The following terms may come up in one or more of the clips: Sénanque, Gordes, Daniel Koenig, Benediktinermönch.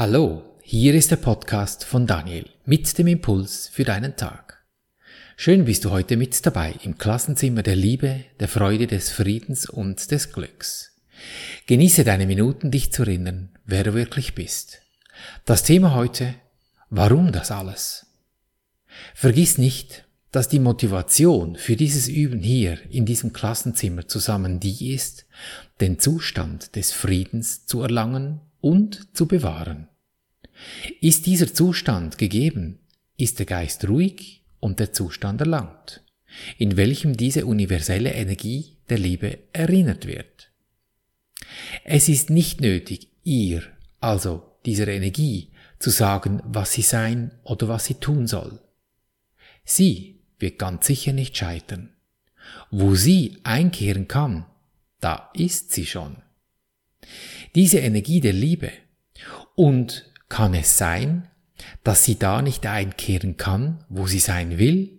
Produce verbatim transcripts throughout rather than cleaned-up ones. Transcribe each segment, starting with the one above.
Hallo, hier ist der Podcast von Daniel mit dem Impuls für deinen Tag. Schön bist du heute mit dabei im Klassenzimmer der Liebe, der Freude, des Friedens und des Glücks. Genieße deine Minuten, dich zu erinnern, wer du wirklich bist. Das Thema heute: Warum das alles? Vergiss nicht, dass die Motivation für dieses Üben hier in diesem Klassenzimmer zusammen die ist, den Zustand des Friedens zu erlangen und zu bewahren. Ist dieser Zustand gegeben, ist der Geist ruhig und der Zustand erlangt, in welchem diese universelle Energie der Liebe erinnert wird. Es ist nicht nötig, ihr, also dieser Energie, zu sagen, was sie sein oder was sie tun soll. Sie wird ganz sicher nicht scheitern. Wo sie einkehren kann, da ist sie schon. Diese Energie der Liebe. Und kann es sein, dass sie da nicht einkehren kann, wo sie sein will?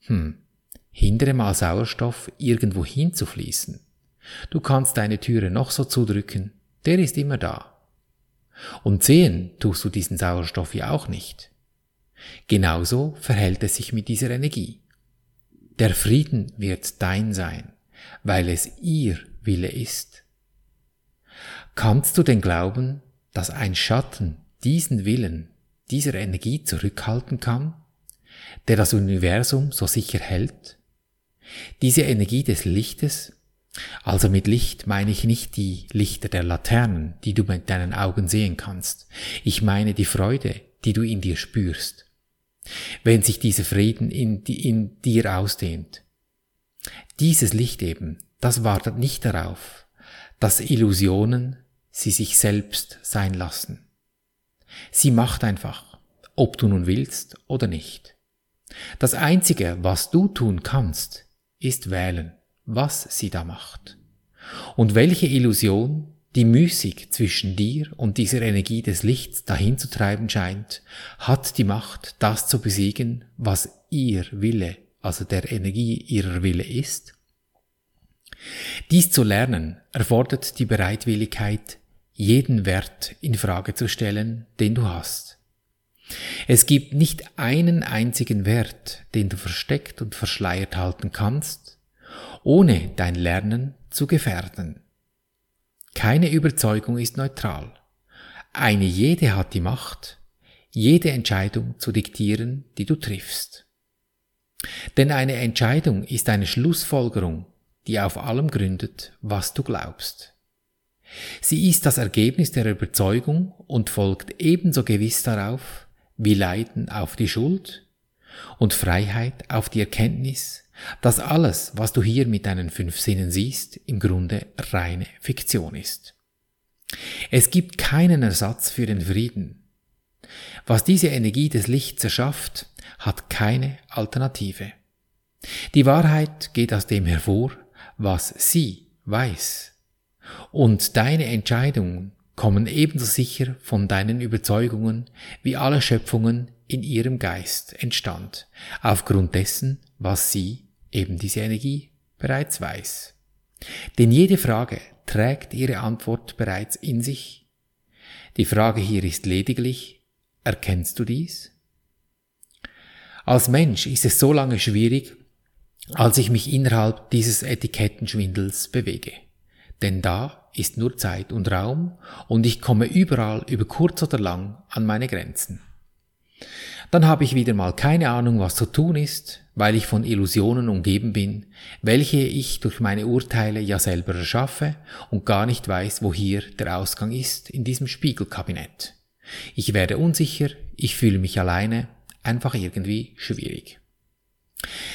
Hm, hindere mal Sauerstoff irgendwo hinzufließen. Du kannst deine Türe noch so zudrücken, der ist immer da. Und sehen tust du diesen Sauerstoff ja auch nicht. Genauso verhält es sich mit dieser Energie. Der Frieden wird dein sein, weil es ihr Wille ist. Kannst du denn glauben, dass ein Schatten diesen Willen, dieser Energie zurückhalten kann, der das Universum so sicher hält? Diese Energie des Lichtes, also mit Licht meine ich nicht die Lichter der Laternen, die du mit deinen Augen sehen kannst, ich meine die Freude, die du in dir spürst, wenn sich dieser Frieden in, in dir ausdehnt. Dieses Licht eben, das wartet nicht darauf, dass Illusionen sie sich selbst sein lassen. Sie macht einfach, ob du nun willst oder nicht. Das Einzige, was du tun kannst, ist wählen, was sie da macht. Und welche Illusion, die müßig zwischen dir und dieser Energie des Lichts dahin zu treiben scheint, hat die Macht, das zu besiegen, was ihr Wille, also der Energie ihrer Wille ist? Dies zu lernen, erfordert die Bereitwilligkeit, jeden Wert in Frage zu stellen, den du hast. Es gibt nicht einen einzigen Wert, den du versteckt und verschleiert halten kannst, ohne dein Lernen zu gefährden. Keine Überzeugung ist neutral. Eine jede hat die Macht, jede Entscheidung zu diktieren, die du triffst. Denn eine Entscheidung ist eine Schlussfolgerung, die auf allem gründet, was du glaubst. Sie ist das Ergebnis der Überzeugung und folgt ebenso gewiss darauf, wie Leiden auf die Schuld und Freiheit auf die Erkenntnis, dass alles, was du hier mit deinen fünf Sinnen siehst, im Grunde reine Fiktion ist. Es gibt keinen Ersatz für den Frieden. Was diese Energie des Lichts erschafft, hat keine Alternative. Die Wahrheit geht aus dem hervor, was sie weiß. Und deine Entscheidungen kommen ebenso sicher von deinen Überzeugungen, wie alle Schöpfungen in ihrem Geist entstand, aufgrund dessen, was sie, eben diese Energie, bereits weiß. Denn jede Frage trägt ihre Antwort bereits in sich. Die Frage hier ist lediglich: Erkennst du dies? Als Mensch ist es so lange schwierig, als ich mich innerhalb dieses Etikettenschwindels bewege. Denn da ist nur Zeit und Raum und ich komme überall über kurz oder lang an meine Grenzen. Dann habe ich wieder mal keine Ahnung, was zu tun ist, weil ich von Illusionen umgeben bin, welche ich durch meine Urteile ja selber erschaffe und gar nicht weiß, wo hier der Ausgang ist in diesem Spiegelkabinett. Ich werde unsicher, ich fühle mich alleine, einfach irgendwie schwierig.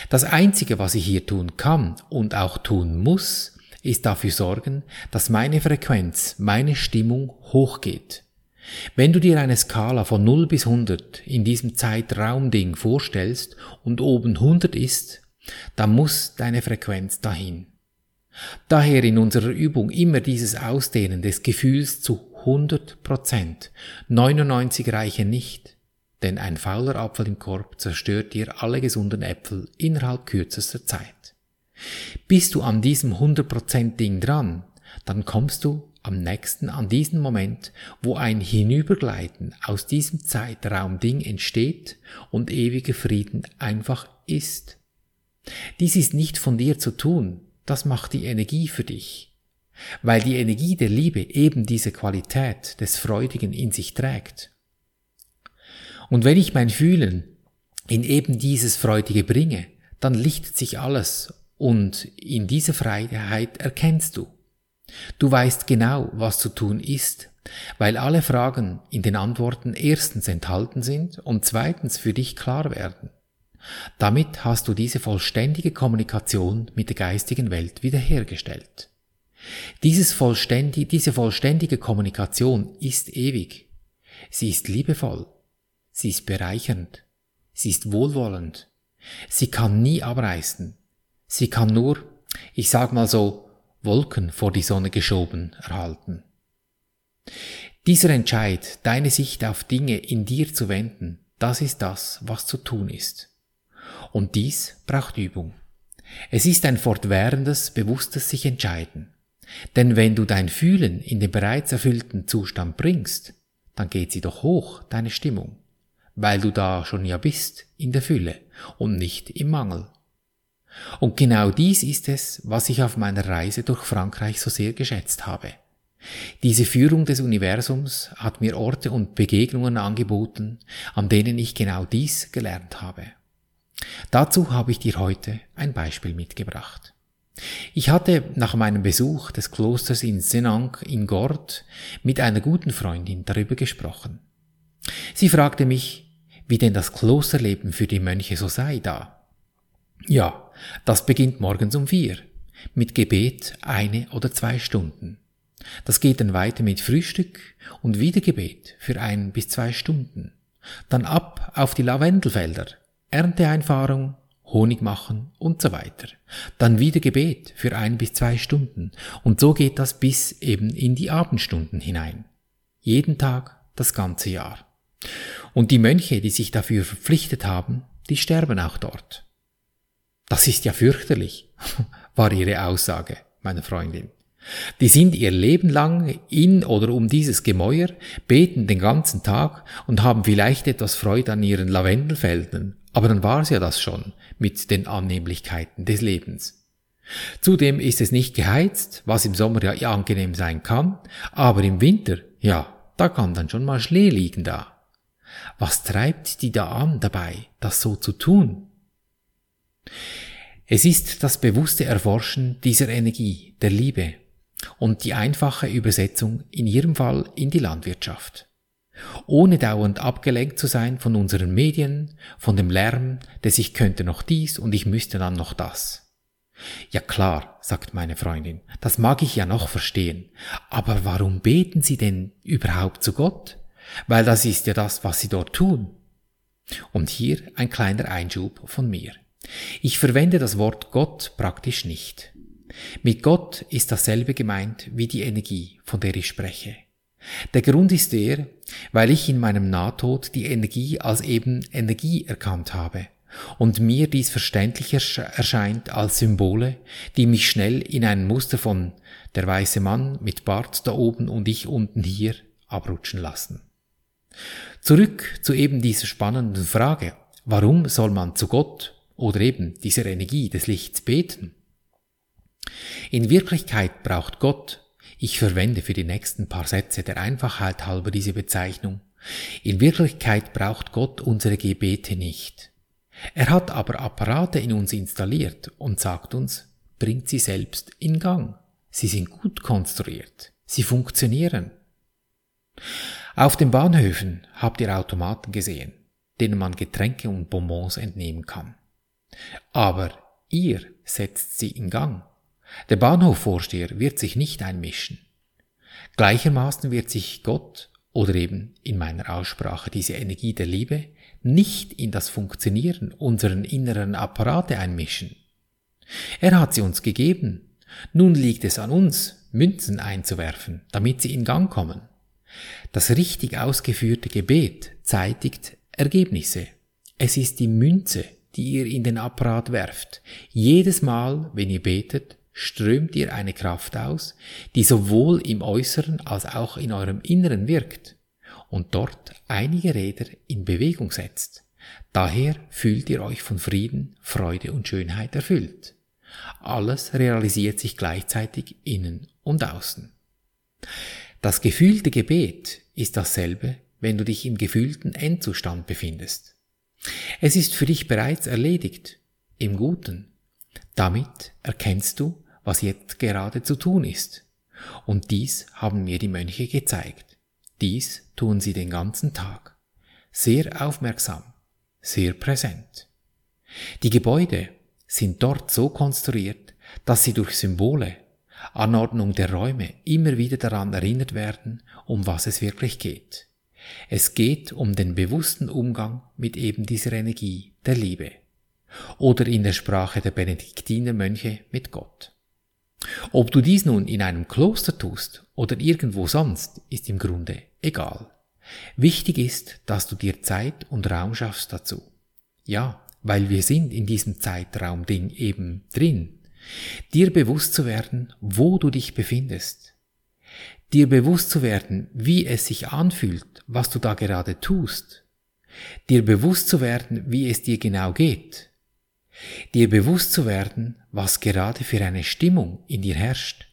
Das Einzige, was ich hier tun kann und auch tun muss, ist dafür sorgen, dass meine Frequenz, meine Stimmung hochgeht. Wenn du dir eine Skala von null bis hundert in diesem Zeitraumding vorstellst und oben hundert ist, dann muss deine Frequenz dahin. Daher in unserer Übung immer dieses Ausdehnen des Gefühls zu hundert Prozent. neunundneunzig reichen nicht. Denn ein fauler Apfel im Korb zerstört dir alle gesunden Äpfel innerhalb kürzester Zeit. Bist du an diesem hundert Prozent Ding dran, dann kommst du am nächsten an diesen Moment, wo ein Hinübergleiten aus diesem Zeitraumding entsteht und ewiger Frieden einfach ist. Dies ist nicht von dir zu tun, das macht die Energie für dich, weil die Energie der Liebe eben diese Qualität des Freudigen in sich trägt. Und wenn ich mein Fühlen in eben dieses Freudige bringe, dann lichtet sich alles und in dieser Freiheit erkennst du. Du weißt genau, was zu tun ist, weil alle Fragen in den Antworten erstens enthalten sind und zweitens für dich klar werden. Damit hast du diese vollständige Kommunikation mit der geistigen Welt wiederhergestellt. Dieses vollständige, diese vollständige Kommunikation ist ewig. Sie ist liebevoll. Sie ist bereichernd. Sie ist wohlwollend. Sie kann nie abreißen. Sie kann nur, ich sag mal so, Wolken vor die Sonne geschoben erhalten. Dieser Entscheid, deine Sicht auf Dinge in dir zu wenden, das ist das, was zu tun ist. Und dies braucht Übung. Es ist ein fortwährendes, bewusstes sich entscheiden. Denn wenn du dein Fühlen in den bereits erfüllten Zustand bringst, dann geht sie doch hoch, deine Stimmung, weil du da schon ja bist, in der Fülle und nicht im Mangel. Und genau dies ist es, was ich auf meiner Reise durch Frankreich so sehr geschätzt habe. Diese Führung des Universums hat mir Orte und Begegnungen angeboten, an denen ich genau dies gelernt habe. Dazu habe ich dir heute ein Beispiel mitgebracht. Ich hatte nach meinem Besuch des Klosters in Sénanque in Gordes mit einer guten Freundin darüber gesprochen. Sie fragte mich, wie denn das Klosterleben für die Mönche so sei da. Ja, das beginnt morgens um vier, mit Gebet eine oder zwei Stunden. Das geht dann weiter mit Frühstück und wieder Gebet für ein bis zwei Stunden. Dann ab auf die Lavendelfelder, Ernteeinfahrung, Honig machen und so weiter. Dann wieder Gebet für ein bis zwei Stunden. Und so geht das bis eben in die Abendstunden hinein. Jeden Tag, das ganze Jahr. Und die Mönche, die sich dafür verpflichtet haben, die sterben auch dort. Das ist ja fürchterlich, war ihre Aussage, meine Freundin. Die sind ihr Leben lang in oder um dieses Gemäuer, beten den ganzen Tag und haben vielleicht etwas Freude an ihren Lavendelfeldern, aber dann war's ja das schon mit den Annehmlichkeiten des Lebens. Zudem ist es nicht geheizt, was im Sommer ja angenehm sein kann, aber im Winter, ja, da kann dann schon mal Schnee liegen da. Was treibt die da an dabei, das so zu tun? Es ist das bewusste Erforschen dieser Energie, der Liebe und die einfache Übersetzung in ihrem Fall in die Landwirtschaft. Ohne dauernd abgelenkt zu sein von unseren Medien, von dem Lärm, des ich könnte noch dies und ich müsste dann noch das. Ja klar, sagt meine Freundin, das mag ich ja noch verstehen, aber warum beten Sie denn überhaupt zu Gott? Weil das ist ja das, was Sie dort tun. Und hier ein kleiner Einschub von mir. Ich verwende das Wort Gott praktisch nicht. Mit Gott ist dasselbe gemeint wie die Energie, von der ich spreche. Der Grund ist der, weil ich in meinem Nahtod die Energie als eben Energie erkannt habe und mir dies verständlicher erscheint als Symbole, die mich schnell in ein Muster von der weiße Mann mit Bart da oben und ich unten hier abrutschen lassen. Zurück zu eben dieser spannenden Frage, warum soll man zu Gott oder eben dieser Energie des Lichts beten? In Wirklichkeit braucht Gott, ich verwende für die nächsten paar Sätze der Einfachheit halber diese Bezeichnung, in Wirklichkeit braucht Gott unsere Gebete nicht. Er hat aber Apparate in uns installiert und sagt uns, bringt sie selbst in Gang. Sie sind gut konstruiert, sie funktionieren. Auf den Bahnhöfen habt ihr Automaten gesehen, denen man Getränke und Bonbons entnehmen kann. Aber ihr setzt sie in Gang. Der Bahnhofvorsteher wird sich nicht einmischen. Gleichermaßen wird sich Gott oder eben in meiner Aussprache diese Energie der Liebe nicht in das Funktionieren unseren inneren Apparate einmischen. Er hat sie uns gegeben. Nun liegt es an uns, Münzen einzuwerfen, damit sie in Gang kommen. Das richtig ausgeführte Gebet zeitigt Ergebnisse. Es ist die Münze, die ihr in den Apparat werft. Jedes Mal, wenn ihr betet, strömt ihr eine Kraft aus, die sowohl im Äußeren als auch in eurem Inneren wirkt und dort einige Räder in Bewegung setzt. Daher fühlt ihr euch von Frieden, Freude und Schönheit erfüllt. Alles realisiert sich gleichzeitig innen und außen. Das gefühlte Gebet ist dasselbe, wenn du dich im gefühlten Endzustand befindest. Es ist für dich bereits erledigt, im Guten. Damit erkennst du, was jetzt gerade zu tun ist. Und dies haben mir die Mönche gezeigt. Dies tun sie den ganzen Tag. Sehr aufmerksam, sehr präsent. Die Gebäude sind dort so konstruiert, dass sie durch Symbole, Anordnung der Räume immer wieder daran erinnert werden, um was es wirklich geht. Es geht um den bewussten Umgang mit eben dieser Energie der Liebe oder in der Sprache der Benediktinermönche mit Gott. Ob du dies nun in einem Kloster tust oder irgendwo sonst, ist im Grunde egal. Wichtig ist, dass du dir Zeit und Raum schaffst dazu. Ja, weil wir sind in diesem Zeitraumding eben drin. Dir bewusst zu werden, wo du dich befindest. Dir bewusst zu werden, wie es sich anfühlt, was du da gerade tust. Dir bewusst zu werden, wie es dir genau geht. Dir bewusst zu werden, was gerade für eine Stimmung in dir herrscht.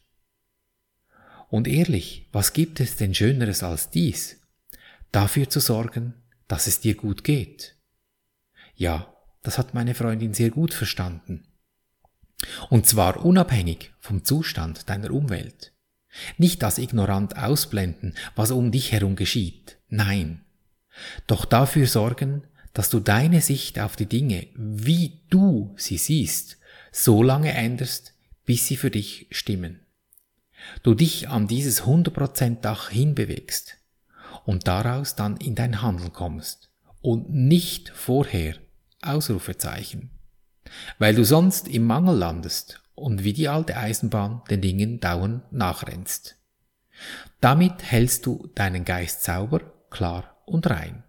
Und ehrlich, was gibt es denn Schöneres als dies? Dafür zu sorgen, dass es dir gut geht. Ja, das hat meine Freundin sehr gut verstanden. Und zwar unabhängig vom Zustand deiner Umwelt. Nicht das ignorant ausblenden, was um dich herum geschieht. Nein. Doch dafür sorgen, dass du deine Sicht auf die Dinge, wie du sie siehst, so lange änderst, bis sie für dich stimmen. Du dich an dieses hundert Prozent Dach hinbewegst und daraus dann in dein Handeln kommst und nicht vorher, Ausrufezeichen, weil du sonst im Mangel landest und wie die alte Eisenbahn den Dingen dauernd nachrennst. Damit hältst du deinen Geist sauber, klar und rein.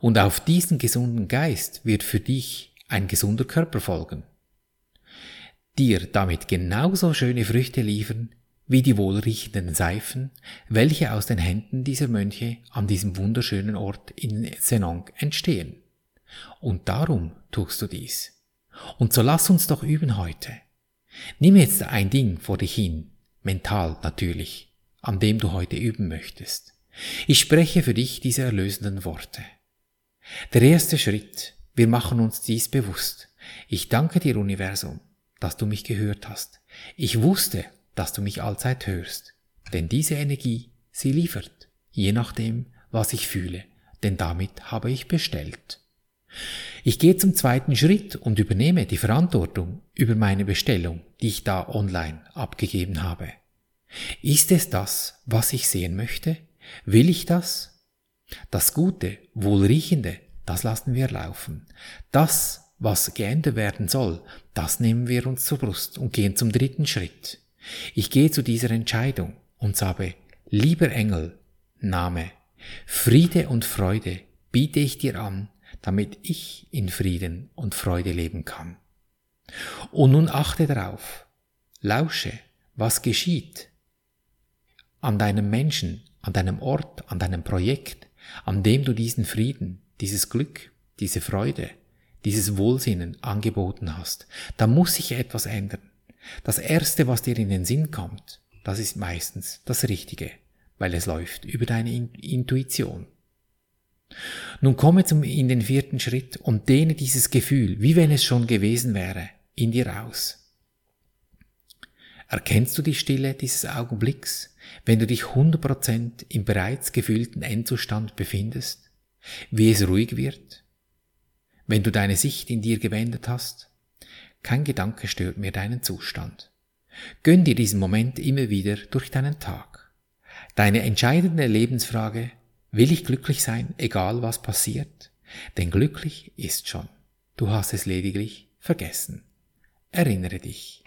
Und auf diesen gesunden Geist wird für dich ein gesunder Körper folgen, dir damit genauso schöne Früchte liefern wie die wohlriechenden Seifen, welche aus den Händen dieser Mönche an diesem wunderschönen Ort in Sénanque entstehen. Und darum tust du dies. Und so lass uns doch üben heute. Nimm jetzt ein Ding vor dich hin, mental natürlich, an dem du heute üben möchtest. Ich spreche für dich diese erlösenden Worte. Der erste Schritt, wir machen uns dies bewusst. Ich danke dir, Universum, dass du mich gehört hast. Ich wusste, dass du mich allzeit hörst, denn diese Energie, sie liefert, je nachdem, was ich fühle, denn damit habe ich bestellt. Ich gehe zum zweiten Schritt und übernehme die Verantwortung über meine Bestellung, die ich da online abgegeben habe. Ist es das, was ich sehen möchte? Will ich das? Das Gute, Wohlriechende, das lassen wir laufen. Das, was geändert werden soll, das nehmen wir uns zur Brust und gehen zum dritten Schritt. Ich gehe zu dieser Entscheidung und sage, lieber Engel, Name, Friede und Freude biete ich dir an, damit ich in Frieden und Freude leben kann. Und nun achte darauf, lausche, was geschieht an deinem Menschen, an deinem Ort, an deinem Projekt, an dem du diesen Frieden, dieses Glück, diese Freude, dieses Wohlsinnen angeboten hast. Da muss sich etwas ändern. Das Erste, was dir in den Sinn kommt, das ist meistens das Richtige, weil es läuft über deine Intuition. Nun komme zum, in den vierten Schritt und dehne dieses Gefühl, wie wenn es schon gewesen wäre, in dir aus. Erkennst du die Stille dieses Augenblicks, wenn du dich hundert Prozent im bereits gefühlten Endzustand befindest? Wie es ruhig wird? Wenn du deine Sicht in dir gewendet hast? Kein Gedanke stört mehr deinen Zustand. Gönn dir diesen Moment immer wieder durch deinen Tag. Deine entscheidende Lebensfrage: Will ich glücklich sein, egal was passiert? Denn glücklich ist schon. Du hast es lediglich vergessen. Erinnere dich.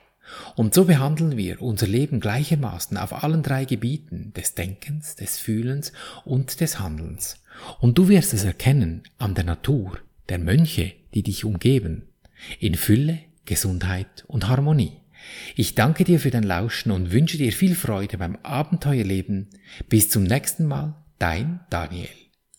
Und so behandeln wir unser Leben gleichermaßen auf allen drei Gebieten des Denkens, des Fühlens und des Handelns. Und du wirst es erkennen an der Natur, der Mönche, die dich umgeben, in Fülle, Gesundheit und Harmonie, Ich danke dir für dein Lauschen und wünsche dir viel Freude beim Abenteuerleben. Bis zum nächsten Mal, dein Daniel.